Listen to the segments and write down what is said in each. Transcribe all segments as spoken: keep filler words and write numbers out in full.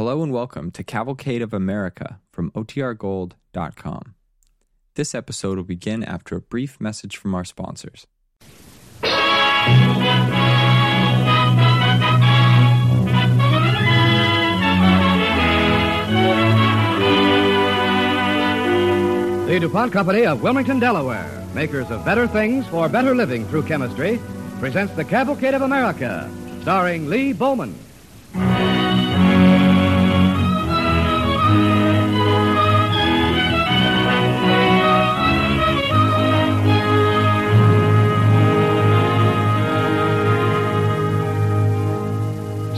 Hello and welcome to Cavalcade of America from O T R gold dot com. This episode will begin after a brief message from our sponsors. The DuPont Company of Wilmington, Delaware, makers of better things for better living through chemistry, presents The Cavalcade of America, starring Lee Bowman.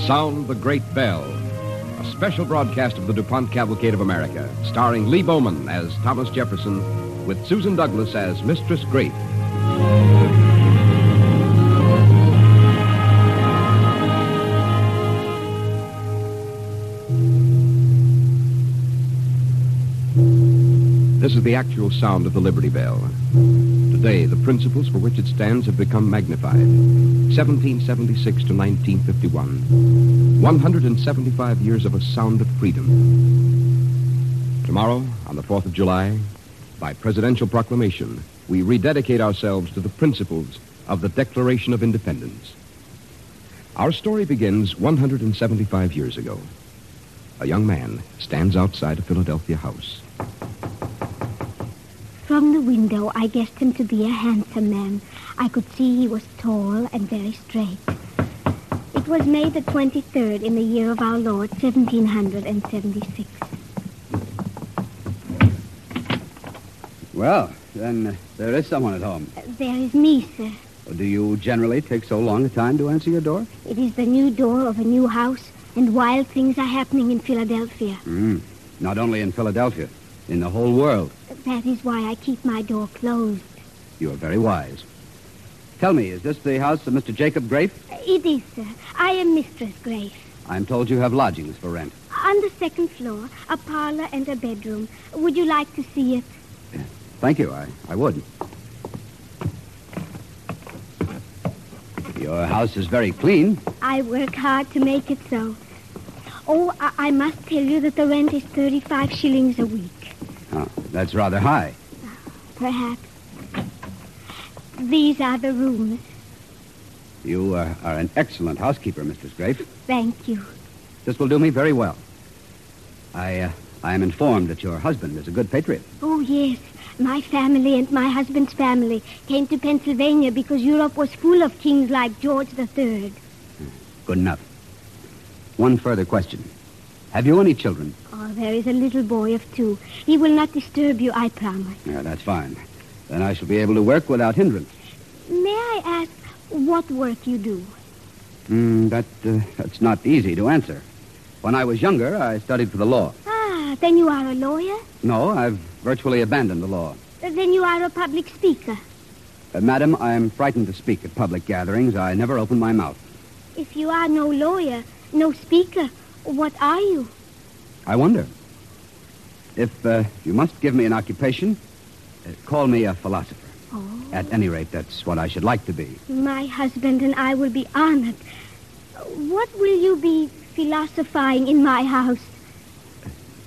Sound the Great Bell, a special broadcast of the DuPont Cavalcade of America, starring Lee Bowman as Thomas Jefferson, with Susan Douglas as Mistress Grafe. This is the actual sound of the Liberty Bell. Today, the principles for which it stands have become magnified. seventeen seventy-six to nineteen fifty-one. one hundred seventy-five years of a sound of freedom. Tomorrow, on the fourth of July, by presidential proclamation, we rededicate ourselves to the principles of the Declaration of Independence. Our story begins one hundred seventy-five years ago. A young man stands outside a Philadelphia house. From the window, I guessed him to be a handsome man. I could see he was tall and very straight. It was May the twenty-third in the year of our Lord, seventeen seventy-six. Well, then uh, there is someone at home. Uh, there is me, sir. Do you generally take so long a time to answer your door? It is the new door of a new house, and wild things are happening in Philadelphia. Mm. Not only in Philadelphia, in the whole world. That is why I keep my door closed. You are very wise. Tell me, is this the house of Mister Jacob Grafe? It is, sir. I am Mistress Grafe. I'm told you have lodgings for rent. On the second floor, a parlor and a bedroom. Would you like to see it? Thank you. I, I would. Your house is very clean. I work hard to make it so. Oh, I, I must tell you that the rent is thirty-five shillings a week. Oh, that's rather high. Perhaps. These are the rooms. You uh, are an excellent housekeeper, Mistress Grafe. Thank you. This will do me very well. I uh, I am informed that your husband is a good patriot. Oh, yes. My family and my husband's family came to Pennsylvania because Europe was full of kings like George the Third. Good enough. One further question. Have you any children? Oh, there is a little boy of two. He will not disturb you, I promise. Yeah, that's fine. Then I shall be able to work without hindrance. May I ask what work you do? Mm, that, uh, that's not easy to answer. When I was younger, I studied for the law. Ah, then you are a lawyer? No, I've virtually abandoned the law. Then you are a public speaker? Uh, madam, I am frightened to speak at public gatherings. I never open my mouth. If you are no lawyer, no speaker, what are you? I wonder. If uh, you must give me an occupation, uh, call me a philosopher. Oh. At any rate, that's what I should like to be. My husband and I will be honored. What will you be philosophizing in my house?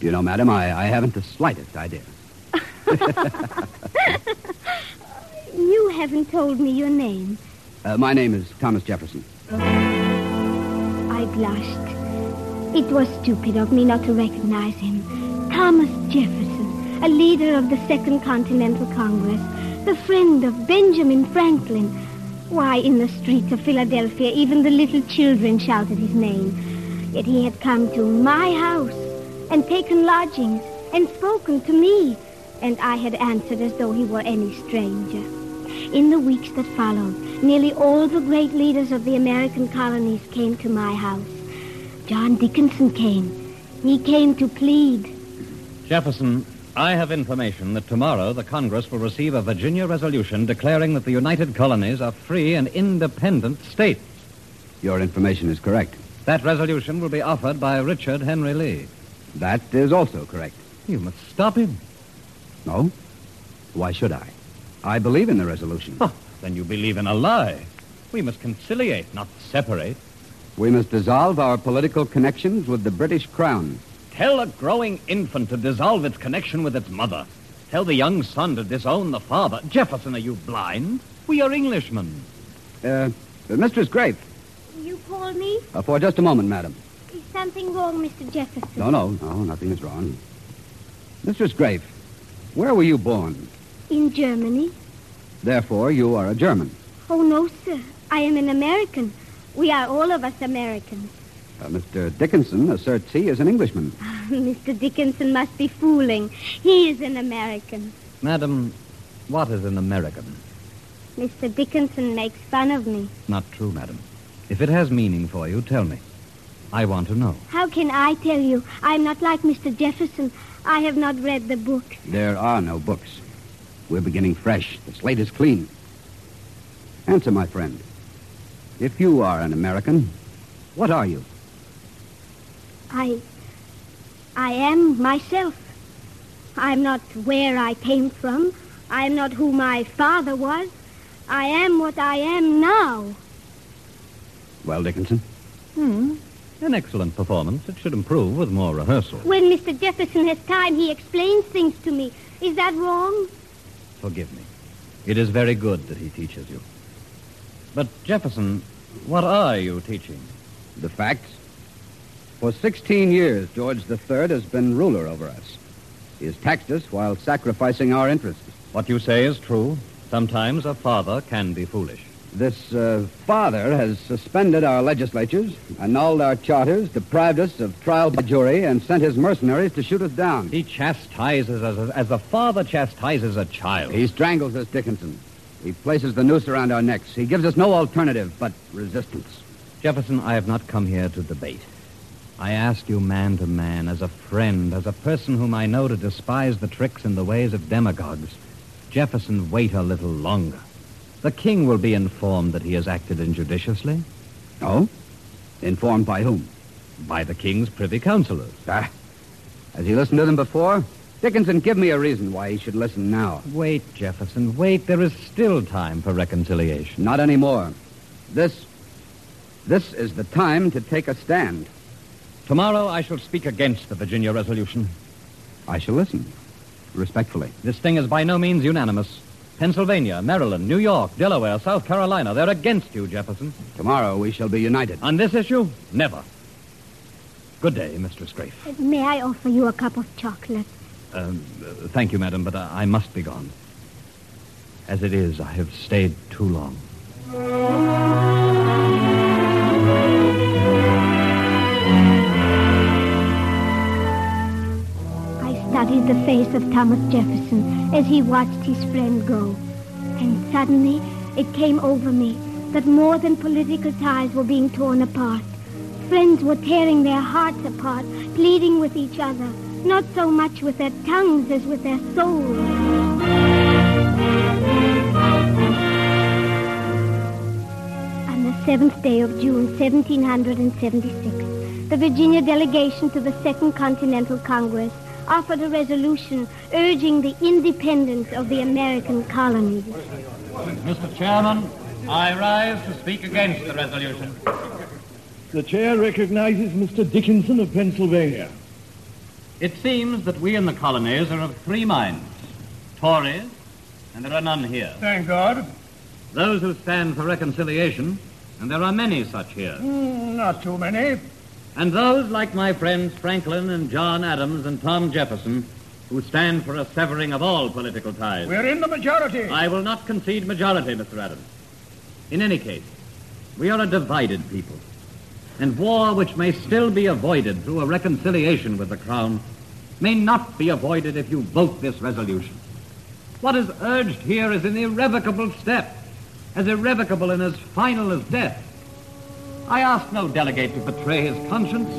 You know, madam, I, I haven't the slightest idea. You haven't told me your name. Uh, my name is Thomas Jefferson. I blushed. It was stupid of me not to recognize him. Thomas Jefferson, a leader of the Second Continental Congress, the friend of Benjamin Franklin. Why, in the streets of Philadelphia, even the little children shouted his name. Yet he had come to my house and taken lodgings and spoken to me, and I had answered as though he were any stranger. In the weeks that followed, nearly all the great leaders of the American colonies came to my house. John Dickinson came. He came to plead. Jefferson, I have information that tomorrow the Congress will receive a Virginia resolution declaring that the United Colonies are free and independent states. Your information is correct. That resolution will be offered by Richard Henry Lee. That is also correct. You must stop him. No? Why should I? I believe in the resolution. Oh, then you believe in a lie. We must conciliate, not separate. We must dissolve our political connections with the British Crown. Tell a growing infant to dissolve its connection with its mother. Tell the young son to disown the father. Jefferson, are you blind? We are Englishmen. Uh, Mistress Grafe. You called me? Uh, for just a moment, madam. Is something wrong, Mister Jefferson? No, no, no, nothing is wrong. Mistress Grafe, where were you born? In Germany. Therefore, you are a German. Oh, no, sir. I am an American. We are all of us Americans. Uh, Mister Dickinson asserts he is an Englishman. Mister Dickinson must be fooling. He is an American. Madam, what is an American? Mister Dickinson makes fun of me. Not true, madam. If it has meaning for you, tell me. I want to know. How can I tell you? I'm not like Mister Jefferson. I have not read the book. There are no books. We're beginning fresh. The slate is clean. Answer, my friend. If you are an American, what are you? I... I am myself. I'm not where I came from. I'm not who my father was. I am what I am now. Well, Dickinson? Hmm. An excellent performance. It should improve with more rehearsal. When Mister Jefferson has time, he explains things to me. Is that wrong? Forgive me. It is very good that he teaches you. But, Jefferson, what are you teaching? The facts. For sixteen years, George the Third has been ruler over us. He has taxed us while sacrificing our interests. What you say is true. Sometimes a father can be foolish. This uh, father has suspended our legislatures, annulled our charters, deprived us of trial by jury, and sent his mercenaries to shoot us down. He chastises us as a father chastises a child. He strangles us, Dickinson. He places the noose around our necks. He gives us no alternative but resistance. Jefferson, I have not come here to debate. I ask you man to man, as a friend, as a person whom I know to despise the tricks and the ways of demagogues. Jefferson, wait a little longer. The king will be informed that he has acted injudiciously. Oh? Informed by whom? By the king's privy councilors. Ah. Has he listened to them before? Dickinson, give me a reason why he should listen now. Wait, Jefferson, wait. There is still time for reconciliation. Not anymore. This... This is the time to take a stand. Tomorrow I shall speak against the Virginia resolution. I shall listen, respectfully. This thing is by no means unanimous. Pennsylvania, Maryland, New York, Delaware, South Carolina, they're against you, Jefferson. Tomorrow we shall be united. On this issue, never. Good day, Mistress Grafe. May I offer you a cup of chocolate? Um, uh, thank you, madam, but uh, I must be gone. As it is, I have stayed too long. Studied the face of Thomas Jefferson as he watched his friend go. And suddenly it came over me that more than political ties were being torn apart. Friends were tearing their hearts apart, pleading with each other, not so much with their tongues as with their souls. On the seventh day of June, seventeen seventy-six, the Virginia delegation to the Second Continental Congress offered a resolution urging the independence of the American colonies. Mister Chairman, I rise to speak against the resolution. The chair recognizes Mister Dickinson of Pennsylvania. It seems that we in the colonies are of three minds. Tories, and there are none here. Thank God. Those who stand for reconciliation, and there are many such here. Mm, not too many. And those, like my friends Franklin and John Adams and Tom Jefferson, who stand for a severing of all political ties. We're in the majority. I will not concede majority, Mister Adams. In any case, we are a divided people. And war, which may still be avoided through a reconciliation with the Crown, may not be avoided if you vote this resolution. What is urged here is an irrevocable step, as irrevocable and as final as death. I ask no delegate to betray his conscience,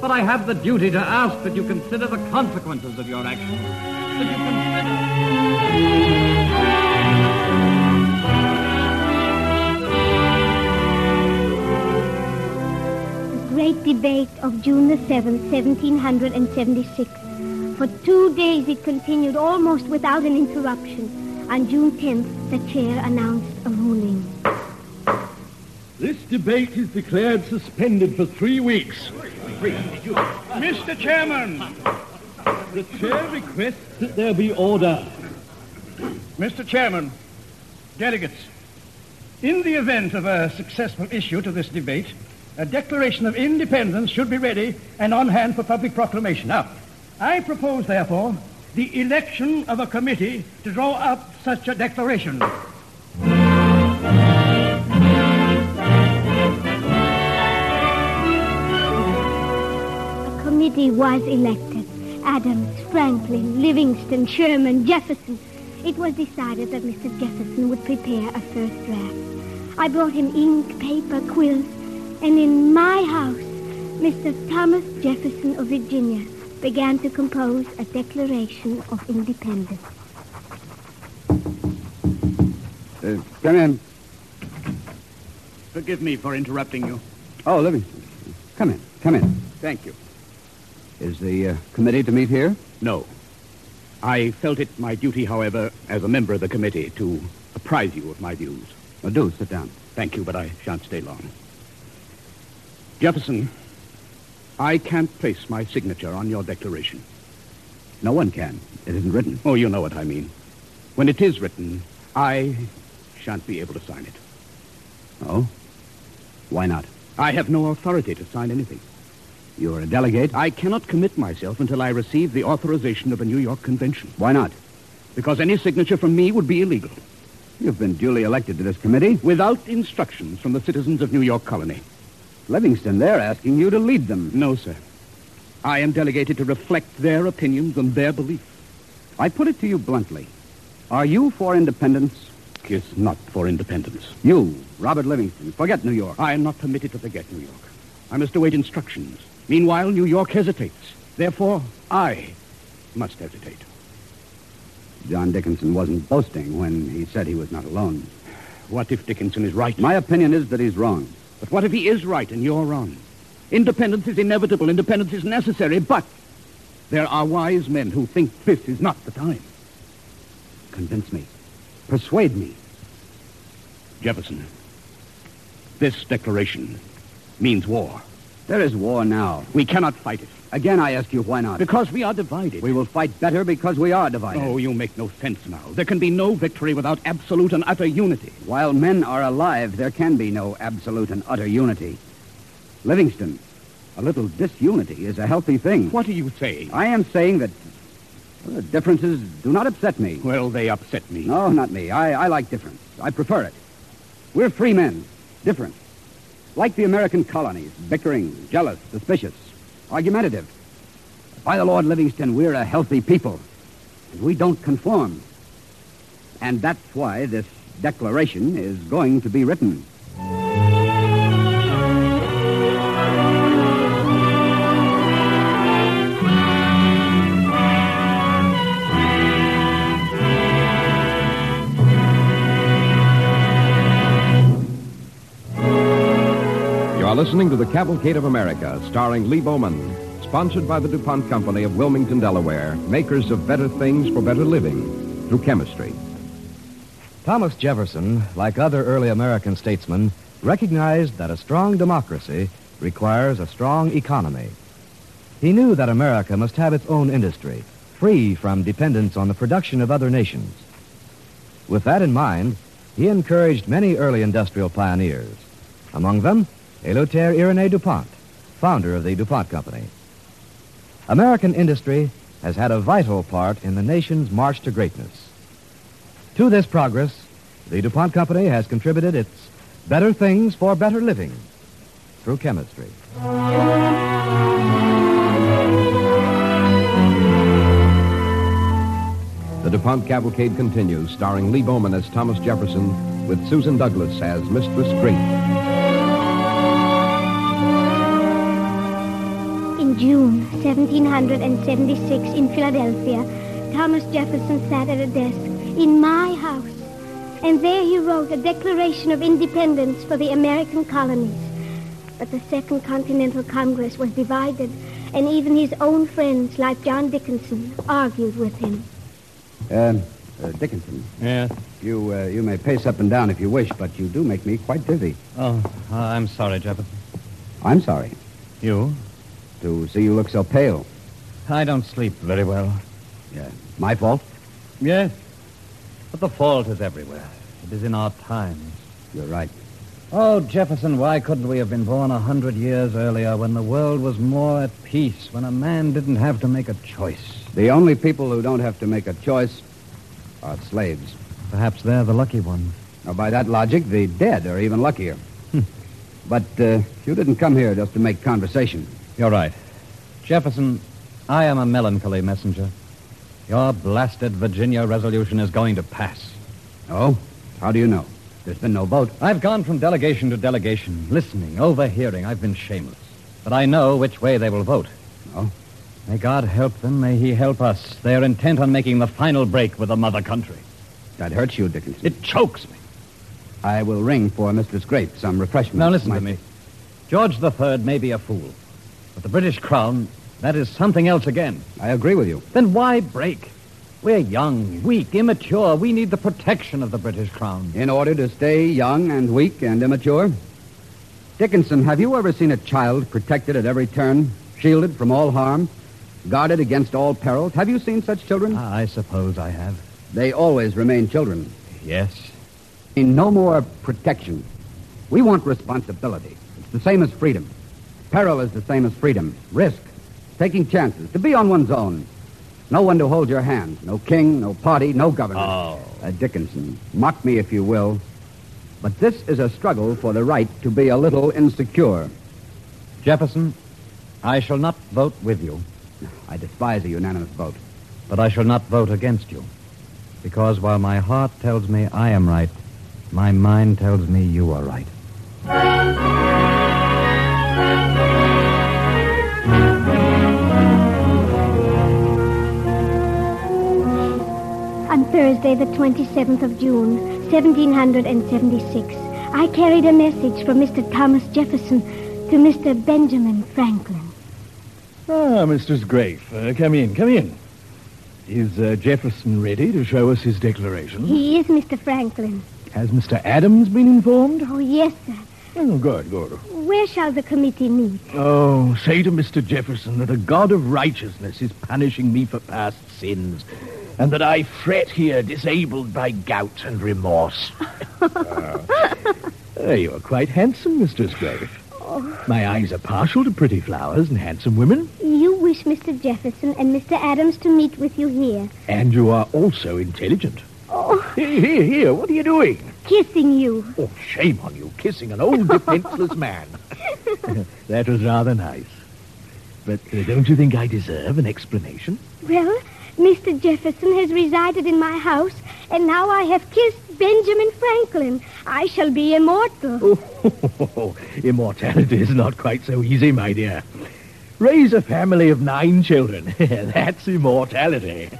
but I have the duty to ask that you consider the consequences of your actions. That you consider... The great debate of June the seventh, seventeen seventy-six. For two days it continued almost without an interruption. On June tenth, the chair announced a ruling. This debate is declared suspended for three weeks. Mister Chairman! The chair requests that there be order. Mister Chairman, delegates, in the event of a successful issue to this debate, a Declaration of Independence should be ready and on hand for public proclamation. Now, I propose, therefore, the election of a committee to draw up such a declaration. A committee was elected. Adams, Franklin, Livingston, Sherman, Jefferson. It was decided that Mister Jefferson would prepare a first draft. I brought him ink, paper, quills, and in my house, Mister Thomas Jefferson of Virginia began to compose a Declaration of Independence. Uh, come in. Forgive me for interrupting you. Oh, Livingston. Come in, come in. Thank you. Is the uh, committee to meet here? No. I felt it my duty, however, as a member of the committee, to apprise you of my views. Well, do sit down. Thank you, but I shan't stay long. Jefferson, I can't place my signature on your declaration. No one can. It isn't written. Oh, you know what I mean. When it is written, I shan't be able to sign it. Oh? Why not? I have no authority to sign anything. You're a delegate. I cannot commit myself until I receive the authorization of a New York convention. Why not? Because any signature from me would be illegal. You've been duly elected to this committee. Without instructions from the citizens of New York colony. Livingston, they're asking you to lead them. No, sir. I am delegated to reflect their opinions and their beliefs. I put it to you bluntly. Are you for independence? It's not for independence. You, Robert Livingston, forget New York. I am not permitted to forget New York. I must await instructions. Meanwhile, New York hesitates. Therefore, I must hesitate. John Dickinson wasn't boasting when he said he was not alone. What if Dickinson is right? My opinion is that he's wrong. But what if he is right and you're wrong? Independence is inevitable. Independence is necessary. But there are wise men who think this is not the time. Convince me. Persuade me. Jefferson, this declaration means war. There is war now. We cannot fight it. Again, I ask you, why not? Because we are divided. We will fight better because we are divided. Oh, you make no sense now. There can be no victory without absolute and utter unity. While men are alive, there can be no absolute and utter unity. Livingston, a little disunity is a healthy thing. What are you saying? I am saying that well, the differences do not upset me. Well, they upset me. No, not me. I, I like difference. I prefer it. We're free men. Different. Like the American colonies, bickering, jealous, suspicious, argumentative. By the Lord Livingston, we're a healthy people, and we don't conform. And that's why this declaration is going to be written. Listening to the Cavalcade of America, starring Lee Bowman, sponsored by the DuPont Company of Wilmington, Delaware, makers of better things for better living through chemistry. Thomas Jefferson, like other early American statesmen, recognized that a strong democracy requires a strong economy. He knew that America must have its own industry, free from dependence on the production of other nations. With that in mind, he encouraged many early industrial pioneers, among them Eluard Irénée DuPont, founder of the DuPont Company. American industry has had a vital part in the nation's march to greatness. To this progress, the DuPont Company has contributed its better things for better living through chemistry. The DuPont Cavalcade continues, starring Lee Bowman as Thomas Jefferson, with Susan Douglas as Mistress Grafe. June seventeen seventy-six in Philadelphia, Thomas Jefferson sat at a desk in my house, and there he wrote a Declaration of Independence for the American colonies. But the Second Continental Congress was divided, and even his own friends, like John Dickinson, argued with him. Uh, uh, Dickinson. Yes? You uh, you may pace up and down if you wish, but you do make me quite dizzy. Oh, uh, I'm sorry, Jefferson. I'm sorry? You? To see you look so pale. I don't sleep very well. Yeah. My fault? Yes. But the fault is everywhere. It is in our times. You're right. Oh, Jefferson, why couldn't we have been born a hundred years earlier when the world was more at peace, when a man didn't have to make a choice? The only people who don't have to make a choice are slaves. Perhaps they're the lucky ones. Now, by that logic, the dead are even luckier. But uh, you didn't come here just to make conversation. You're right. Jefferson, I am a melancholy messenger. Your blasted Virginia resolution is going to pass. Oh? How do you know? There's been no vote. I've gone from delegation to delegation, listening, overhearing. I've been shameless. But I know which way they will vote. Oh? May God help them. May he help us. They are intent on making the final break with the mother country. That hurts you, Dickinson. It chokes me. I will ring for Mistress Grape some refreshments. Now, listen My... to me. George the Third may be a fool, but the British Crown, that is something else again. I agree with you. Then why break? We're young, weak, immature. We need the protection of the British Crown. In order to stay young and weak and immature? Dickinson, have you ever seen a child protected at every turn, shielded from all harm, guarded against all perils? Have you seen such children? Uh, I suppose I have. They always remain children. Yes. No more protection. We want responsibility. It's the same as freedom. Peril is the same as freedom. Risk, taking chances, to be on one's own. No one to hold your hand. No king, no party, no governor. Oh. Uh, Dickinson, mock me if you will, but this is a struggle for the right to be a little insecure. Jefferson, I shall not vote with you. I despise a unanimous vote. But I shall not vote against you. Because while my heart tells me I am right, my mind tells me you are right. Thursday, the twenty-seventh of June, seventeen seventy-six, I carried a message from Mister Thomas Jefferson to Mister Benjamin Franklin. Ah, Mistress Grafe, uh, come in, come in. Is uh, Jefferson ready to show us his declaration? He is, Mister Franklin. Has Mister Adams been informed? Oh, yes, sir. Oh, good, good. Where shall the committee meet? Oh, say to Mister Jefferson that a God of righteousness is punishing me for past sins, and that I fret here, disabled by gout and remorse. uh, you are quite handsome, Mistress Grafe. Oh. My eyes are partial to pretty flowers and handsome women. You wish Mister Jefferson and Mister Adams to meet with you here. And you are also intelligent. Oh. Here, here, here, what are you doing? Kissing you. Oh, shame on you, kissing an old defenseless man. That was rather nice. But uh, don't you think I deserve an explanation? Well, Mister Jefferson has resided in my house, and now I have kissed Benjamin Franklin. I shall be immortal. Oh, immortality is not quite so easy, my dear. Raise a family of nine children. That's immortality.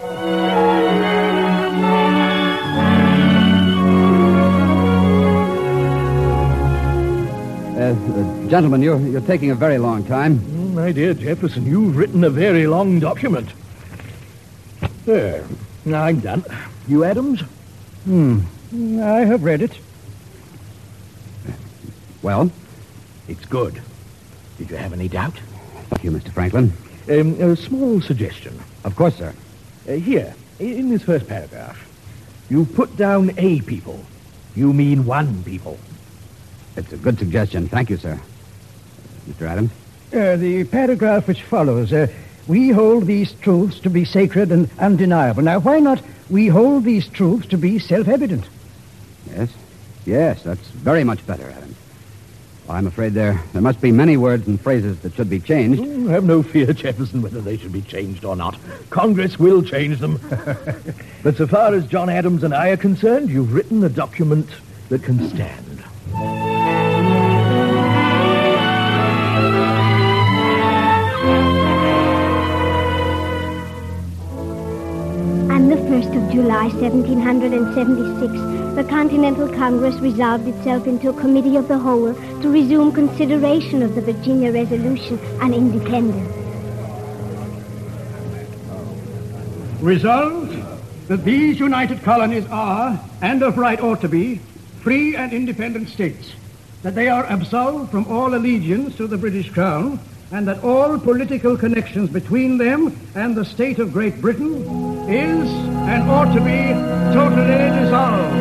Uh, uh, gentlemen, you're, you're taking a very long time. Mm, my dear Jefferson, you've written a very long document. There. Now I'm done. You, Adams? Hmm. I have read it. Well? It's good. Did you have any doubt? Thank you, Mister Franklin. Um, a small suggestion. Of course, sir. Uh, here, in this first paragraph, you put down a people. You mean one people. It's a good suggestion. Thank you, sir. Mister Adams? Uh, the paragraph which follows, uh, we hold these truths to be sacred and undeniable. Now, why not we hold these truths to be self-evident? Yes. Yes, that's very much better, Adams. I'm afraid there, there must be many words and phrases that should be changed. Oh, have no fear, Jefferson, whether they should be changed or not. Congress will change them. But so far as John Adams and I are concerned, you've written a document that can stand. July seventeen seventy-six, the Continental Congress resolved itself into a committee of the whole to resume consideration of the Virginia Resolution on Independence. Resolved that these united colonies are, and of right ought to be, free and independent states, that they are absolved from all allegiance to the British Crown, and that all political connections between them and the state of Great Britain is and ought to be totally dissolved.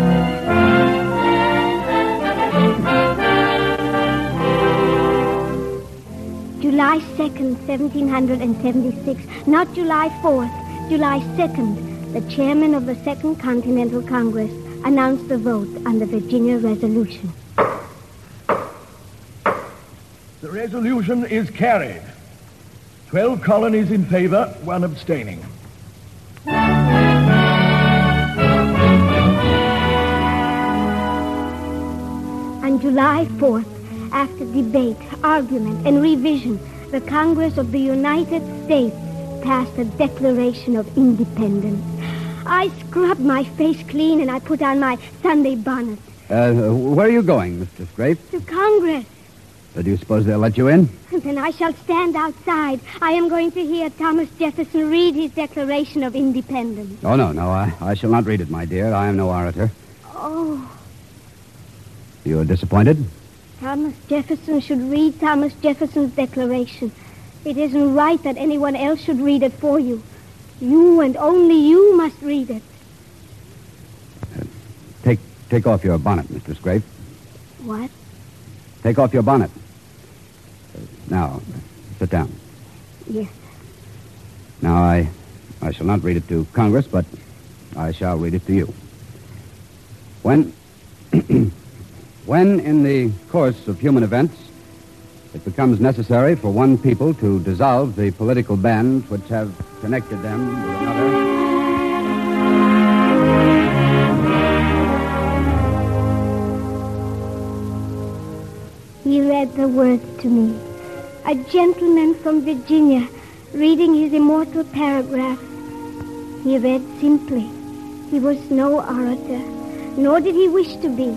July second, seventeen seventy-six, not July fourth, July second, the chairman of the Second Continental Congress announced the vote on the Virginia resolution. The resolution is carried. Twelve colonies in favor, one abstaining. On July fourth, after debate, argument, and revision, the Congress of the United States passed the Declaration of Independence. I scrubbed my face clean and I put on my Sunday bonnet. Uh, where are you going, Mistress Grafe? To Congress. So do you suppose they'll let you in? Then I shall stand outside. I am going to hear Thomas Jefferson read his Declaration of Independence. Oh, no, no. I, I shall not read it, my dear. I am no orator. Oh. You're disappointed? Thomas Jefferson should read Thomas Jefferson's Declaration. It isn't right that anyone else should read it for you. You and only you must read it. Uh, take, take off your bonnet, Mistress Grafe. What? Take off your bonnet. Now, sit down. Yes. Now, I I shall not read it to Congress, but I shall read it to you. When, when in the course of human events, it becomes necessary for one people to dissolve the political bands which have connected them with another... He read the words to me. A gentleman from Virginia reading his immortal paragraph. He read simply. He was no orator, nor did he wish to be.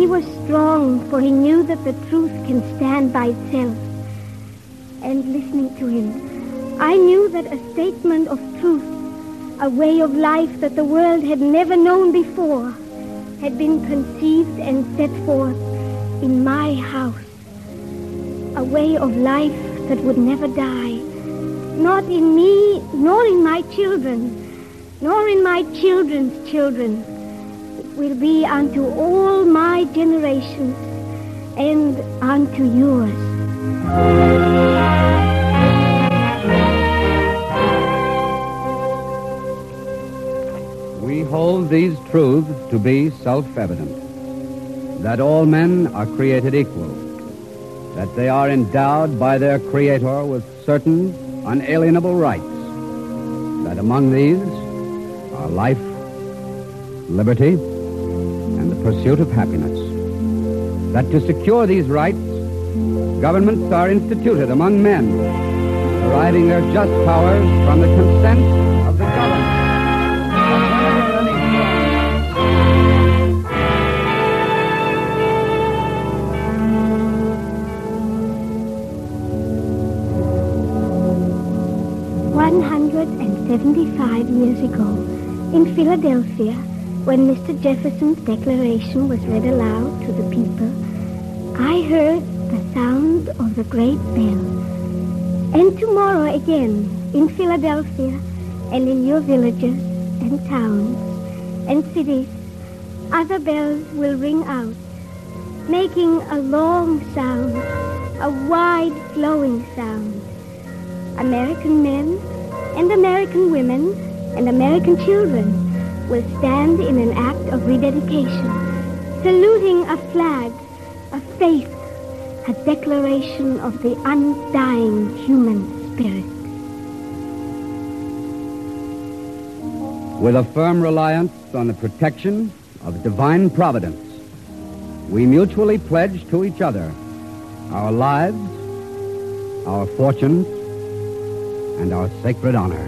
He was strong, for he knew that the truth can stand by itself. And listening to him, I knew that a statement of truth, a way of life that the world had never known before, had been conceived and set forth in my house, a way of life that would never die, not in me, nor in my children, nor in my children's children. It will be unto all my generations and unto yours. We hold these truths to be self-evident. That all men are created equal, that they are endowed by their Creator with certain unalienable rights, that among these are life, liberty, and the pursuit of happiness, that to secure these rights, governments are instituted among men, deriving their just powers from the consent of the governed. Seventy-five years ago, in Philadelphia, when Mister Jefferson's Declaration was read aloud to the people, I heard the sound of the great bell. And tomorrow again, in Philadelphia, and in your villages and towns and cities, other bells will ring out, making a long sound, a wide flowing sound. American men and American women and American children will stand in an act of rededication, saluting a flag, a faith, a declaration of the undying human spirit. With a firm reliance on the protection of divine providence, we mutually pledge to each other our lives, our fortunes, and our sacred honor.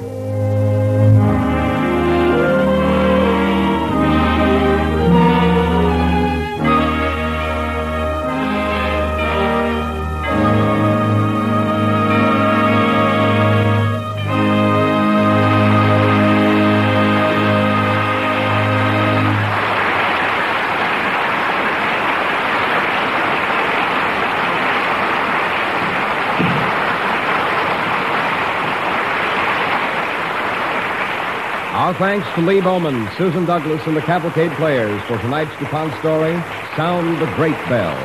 Our thanks to Lee Bowman, Susan Douglas, and the Cavalcade players for tonight's DuPont story, Sound the Great Bell.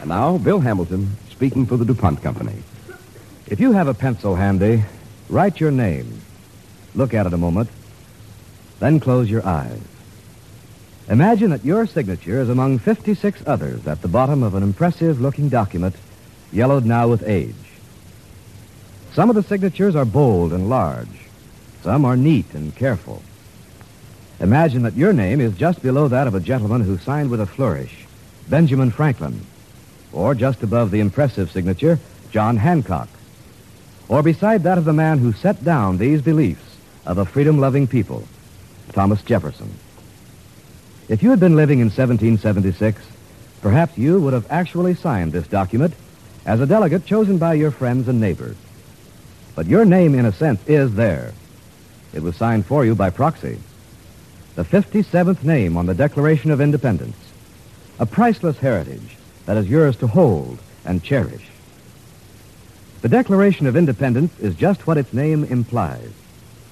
And now, Bill Hamilton, speaking for the DuPont Company. If you have a pencil handy, write your name. Look at it a moment, then close your eyes. Imagine that your signature is among fifty-six others at the bottom of an impressive-looking document, yellowed now with age. Some of the signatures are bold and large. Some are neat and careful. Imagine that your name is just below that of a gentleman who signed with a flourish, Benjamin Franklin, or just above the impressive signature, John Hancock, or beside that of the man who set down these beliefs of a freedom-loving people, Thomas Jefferson. If you had been living in seventeen seventy-six, perhaps you would have actually signed this document as a delegate chosen by your friends and neighbors. But your name, in a sense, is there. It was signed for you by proxy. The fifty-seventh name on the Declaration of Independence, a priceless heritage that is yours to hold and cherish. The Declaration of Independence is just what its name implies,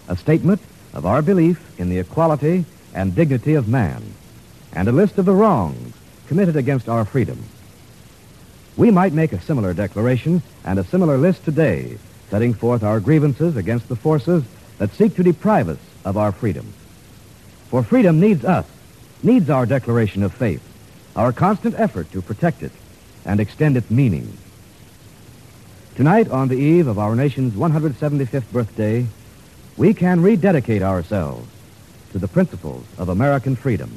a statement of our belief in the equality and dignity of man, and a list of the wrongs committed against our freedom. We might make a similar declaration and a similar list today, setting forth our grievances against the forces that seek to deprive us of our freedom. For freedom needs us, needs our declaration of faith, our constant effort to protect it and extend its meaning. Tonight, on the eve of our nation's one hundred seventy-fifth birthday, we can rededicate ourselves to the principles of American freedom.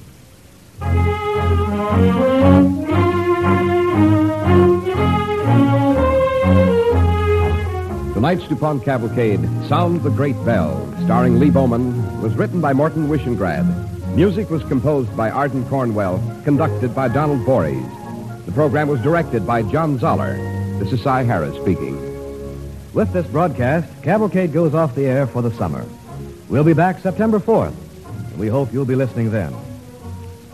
Tonight's DuPont Cavalcade, Sound the Great Bell, starring Lee Bowman, was written by Morton Wishingrad. Music was composed by Arden Cornwell, conducted by Donald Borries. The program was directed by John Zoller. This is Cy Harris speaking. With this broadcast, Cavalcade goes off the air for the summer. We'll be back September fourth. We hope you'll be listening then.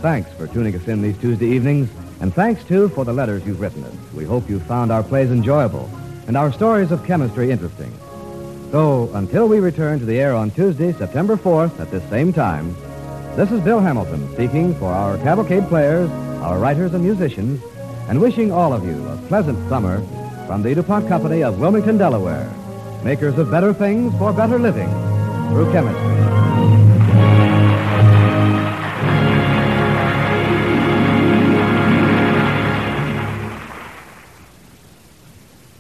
Thanks for tuning us in these Tuesday evenings, and thanks, too, for the letters you've written us. We hope you've found our plays enjoyable and our stories of chemistry interesting. So, until we return to the air on Tuesday, September fourth, at this same time, this is Bill Hamilton speaking for our Cavalcade players, our writers and musicians, and wishing all of you a pleasant summer from the DuPont Company of Wilmington, Delaware, makers of better things for better living through chemistry.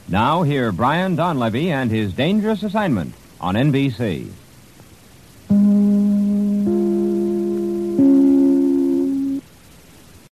Now hear Brian Donlevy and his Dangerous Assignment on N B C.